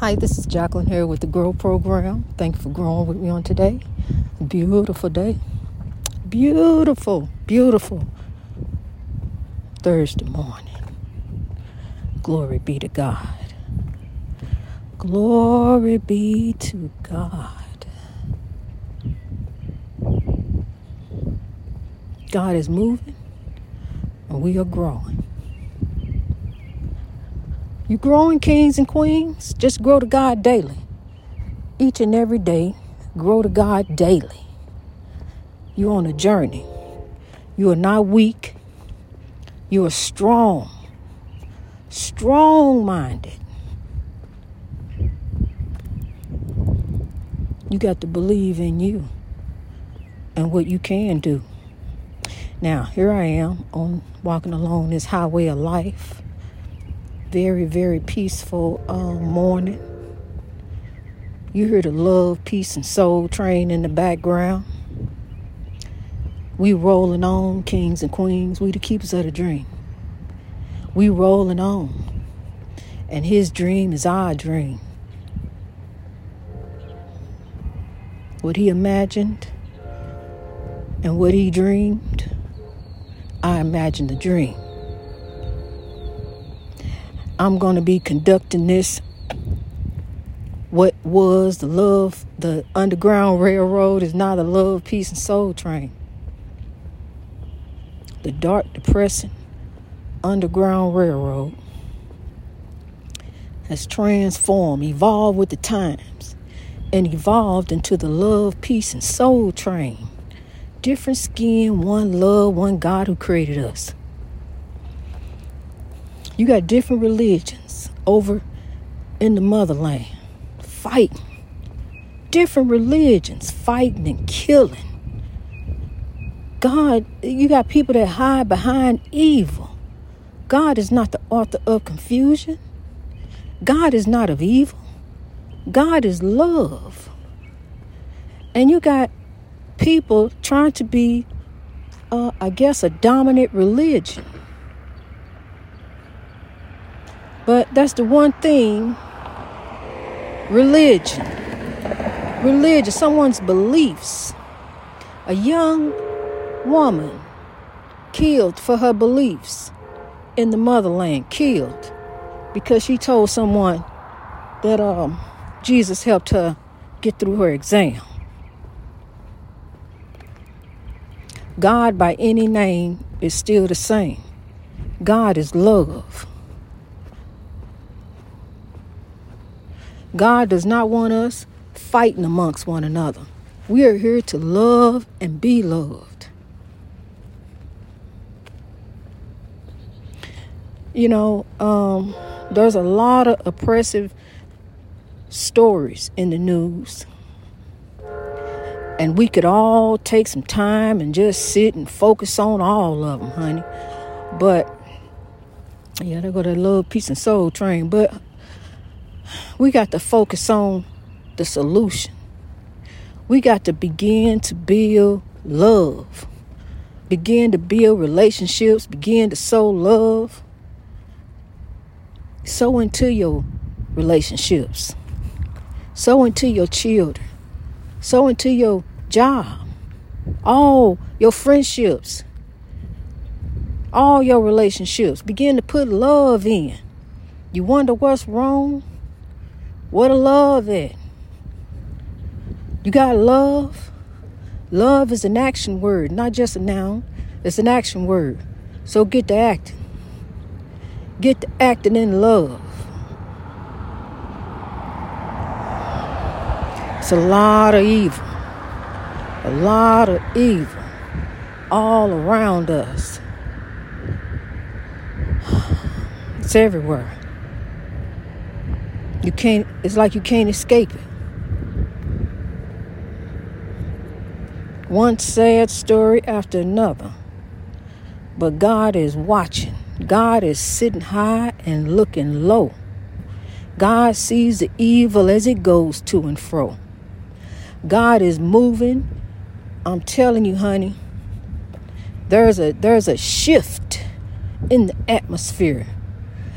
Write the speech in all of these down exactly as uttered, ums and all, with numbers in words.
Hi, this is Jacqueline here with the Grow Program. Thank you for growing with me on today. Beautiful day. Beautiful, beautiful Thursday morning. Glory be to God. Glory be to God. God is moving and we are growing. You growing, kings and queens? Just grow to God daily. Each and every day, grow to God daily. You're on a journey. You are not weak. You are strong. Strong-minded. You got to believe in you and what you can do. Now, here I am on walking along this highway of life. Very, very peaceful uh, morning. You hear the Love, Peace, and Soul Train in the background. We rolling on, kings and queens. We the keepers of the dream. We rolling on. And his dream is our dream. What he imagined and what he dreamed, I imagined the dream. I'm going to be conducting this, what was the love, the Underground Railroad is now the Love, Peace, and Soul Train. The dark, depressing Underground Railroad has transformed, evolved with the times, and evolved into the Love, Peace, and Soul Train. Different skin, one love, one God who created us. You got different religions over in the motherland fighting. Different religions fighting and killing. God, you got people that hide behind evil. God is not the author of confusion. God is not of evil. God is love. And you got people trying to be, uh, I guess, a dominant religion. But that's the one thing, religion, religion, someone's beliefs. A young woman killed for her beliefs in the motherland, killed because she told someone that um, Jesus helped her get through her exam. God by any name is still the same. God is love. God does not want us fighting amongst one another. We are here to love and be loved. You know, um, there's a lot of oppressive stories in the news. And we could all take some time and just sit and focus on all of them, honey. But, yeah, there go that Little Peace and Soul Train. But we got to focus on the solution. We got to begin to build love. Begin to build relationships. Begin to sow love. Sow into your relationships. Sow into your children. Sow into your job. All your friendships. All your relationships. Begin to put love in. You wonder what's wrong? Where to love at? You got love. Love is an action word, not just a noun. It's an action word. So get to acting. Get to acting in love. It's a lot of evil. A lot of evil all around us. It's everywhere. You can't, it's like you can't escape it. One sad story after another. But God is watching. God is sitting high and looking low. God sees the evil as it goes to and fro. God is moving. I'm telling you, honey, there's a there's a shift in the atmosphere.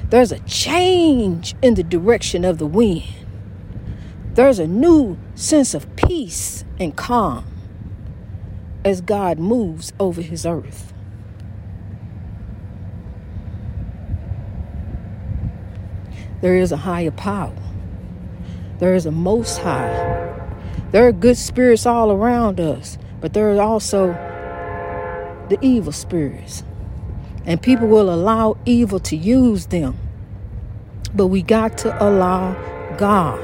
There's a change in the direction of the wind. There's a new sense of peace and calm as God moves over his earth. There is a higher power. There is a most high. There are good spirits all around us, but there are also the evil spirits. And people will allow evil to use them. But we got to allow God.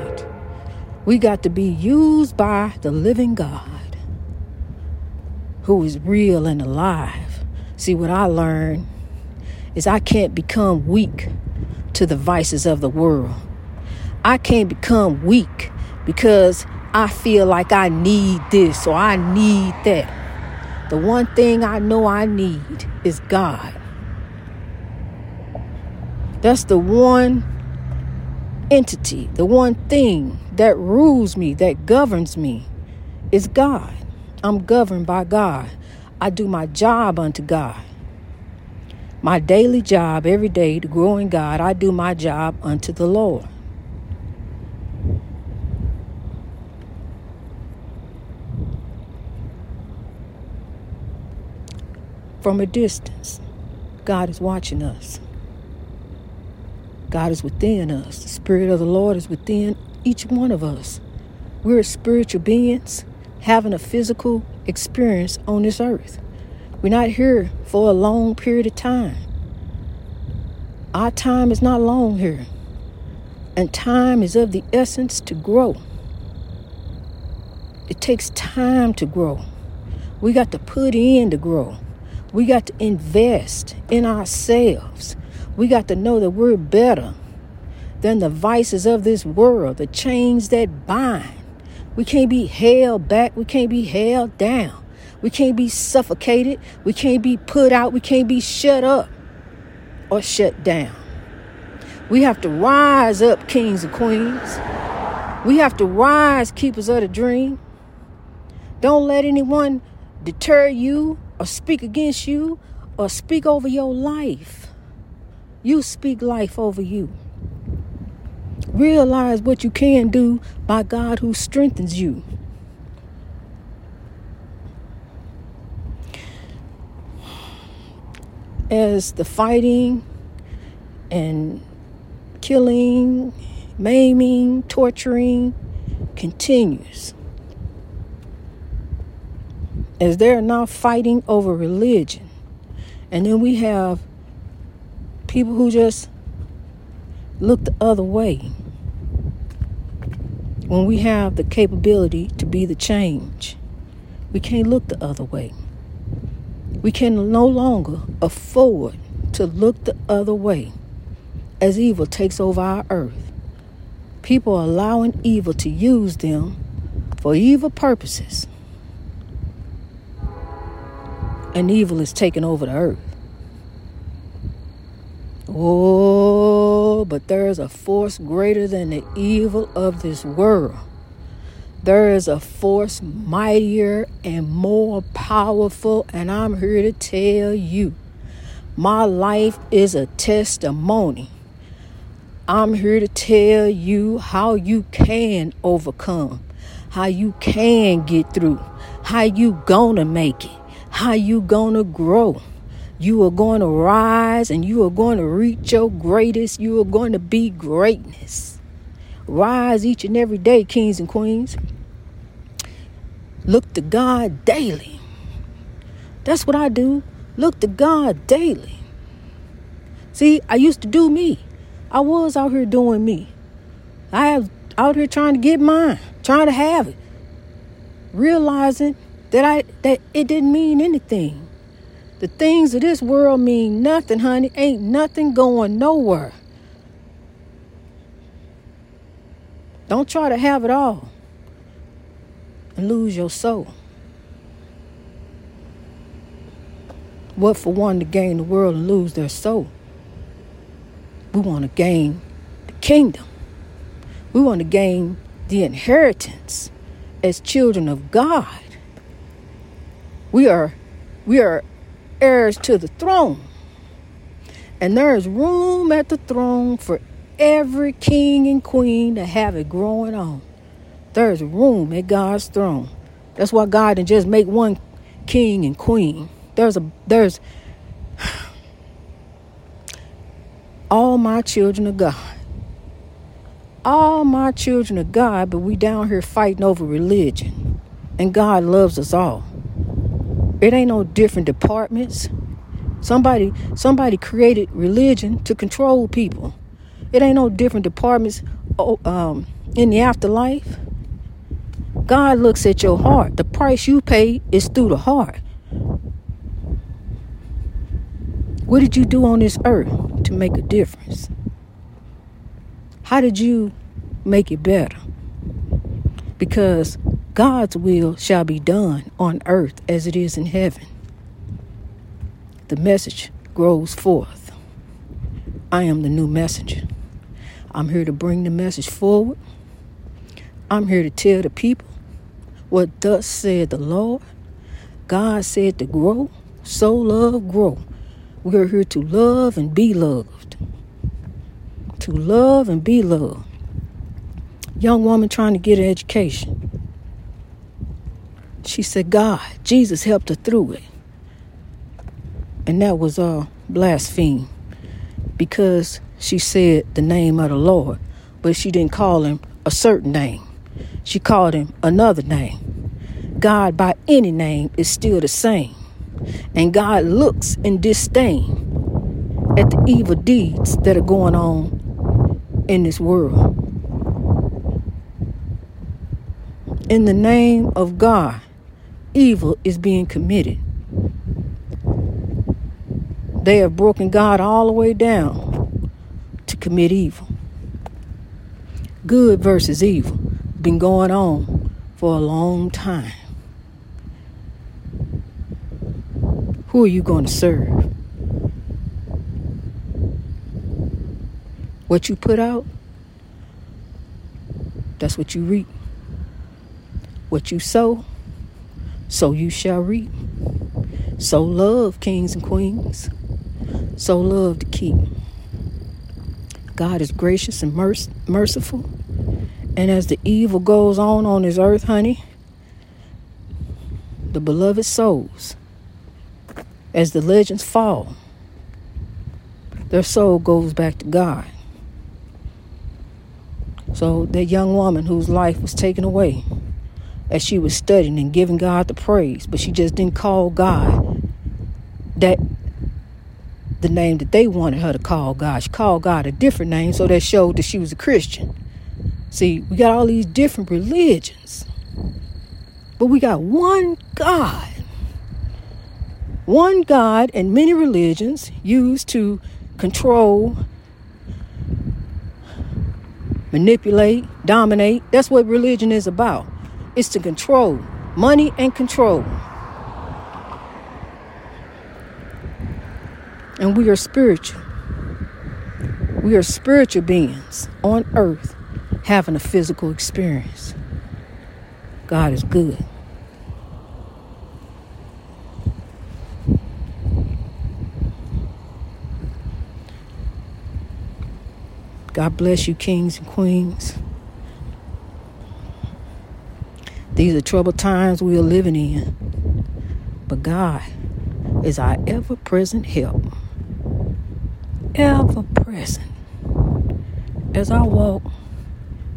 We got to be used by the living God, who is real and alive. See, what I learned is I can't become weak to the vices of the world. I can't become weak because I feel like I need this or I need that. The one thing I know I need is God. That's the one entity, the one thing that rules me, that governs me, is God. I'm governed by God. I do my job unto God. My daily job every day to grow in God, I do my job unto the Lord. From a distance, God is watching us. God is within us. The Spirit of the Lord is within each one of us. We're spiritual beings having a physical experience on this earth. We're not here for a long period of time. Our time is not long here. And time is of the essence to grow. It takes time to grow. We got to put in to grow. We got to invest in ourselves. We got to know that we're better than the vices of this world, the chains that bind. We can't be held back. We can't be held down. We can't be suffocated. We can't be put out. We can't be shut up or shut down. We have to rise up, kings and queens. We have to rise, keepers of the dream. Don't let anyone deter you or speak against you or speak over your life. You speak life over you. Realize what you can do by God who strengthens you. As the fighting and killing, maiming, torturing continues, as they're now fighting over religion, and then we have people who just look the other way, when we have the capability to be the change, we can't look the other way. We can no longer afford to look the other way as evil takes over our earth. People are allowing evil to use them for evil purposes. And evil is taking over the earth. Oh, but there is a force greater than the evil of this world. There is a force mightier and more powerful, and I'm here to tell you, my life is a testimony. I'm here to tell you how you can overcome, how you can get through, how you gonna make it, how you gonna grow. You are going to rise and you are going to reach your greatest. You are going to be greatness. Rise each and every day, kings and queens. Look to God daily. That's what I do. Look to God daily. See, I used to do me. I was out here doing me. I have out here trying to get mine, trying to have it, realizing that I that it didn't mean anything. The things of this world mean nothing, honey. Ain't nothing going nowhere. Don't try to have it all and lose your soul. What for one to gain the world and lose their soul? We want to gain the kingdom. We want to gain the inheritance as children of God. We are, we are heirs to the throne. And there is room at the throne for every king and queen to have it growing on. There's room at God's throne. That's why God didn't just make one king and queen. There's a there's all my children of God. All my children of God, but we down here fighting over religion. And God loves us all. It ain't no different departments. Somebody somebody created religion to control people. It ain't no different departments um, in the afterlife. God looks at your heart. The price you pay is through the heart. What did you do on this earth to make a difference? How did you make it better? Because God's will shall be done on earth as it is in heaven. The message grows forth. I am the new messenger. I'm here to bring the message forward. I'm here to tell the people what thus said the Lord. God said to grow, so love, grow. We're here to love and be loved. To love and be loved. Young woman trying to get an education. She said, God, Jesus helped her through it. And that was uh, blaspheme because she said the name of the Lord, but she didn't call him a certain name. She called him another name. God by any name is still the same. And God looks in disdain at the evil deeds that are going on in this world. In the name of God, evil is being committed. They have broken God all the way down to commit evil. Good versus evil. Been going on for a long time. Who are you going to serve? What you put out, that's what you reap. What you sow, so you shall reap. So love, kings and queens. So love to keep. God is gracious and merc- merciful. And as the evil goes on on this earth, honey, the beloved souls, as the legends fall, their soul goes back to God. So that young woman whose life was taken away as she was studying and giving God the praise, but she just didn't call God that the name that they wanted her to call God. She called God a different name, so that showed that she was a Christian. See, we got all these different religions, but we got one God. One God and many religions used to control, manipulate, dominate. That's what religion is about. It's to control. Money and control. And we are spiritual. We are spiritual beings on earth having a physical experience. God is good. God bless you, kings and queens. These are troubled times we are living in. But God is our ever-present help. Ever-present. As I walk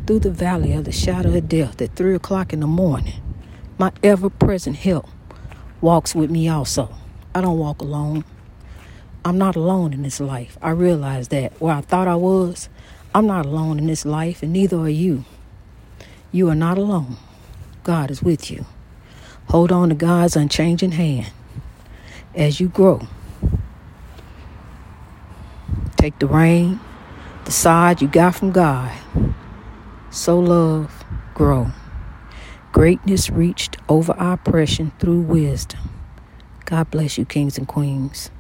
through the valley of the shadow of death at three o'clock in the morning, my ever-present help walks with me also. I don't walk alone. I'm not alone in this life. I realize that. Where I thought I was, I'm not alone in this life, and neither are you. You are not alone. God is with you. Hold on to God's unchanging hand as you grow. Take the reign, the side you got from God. So love, grow. Greatness reached over oppression through wisdom. God bless you, kings and queens.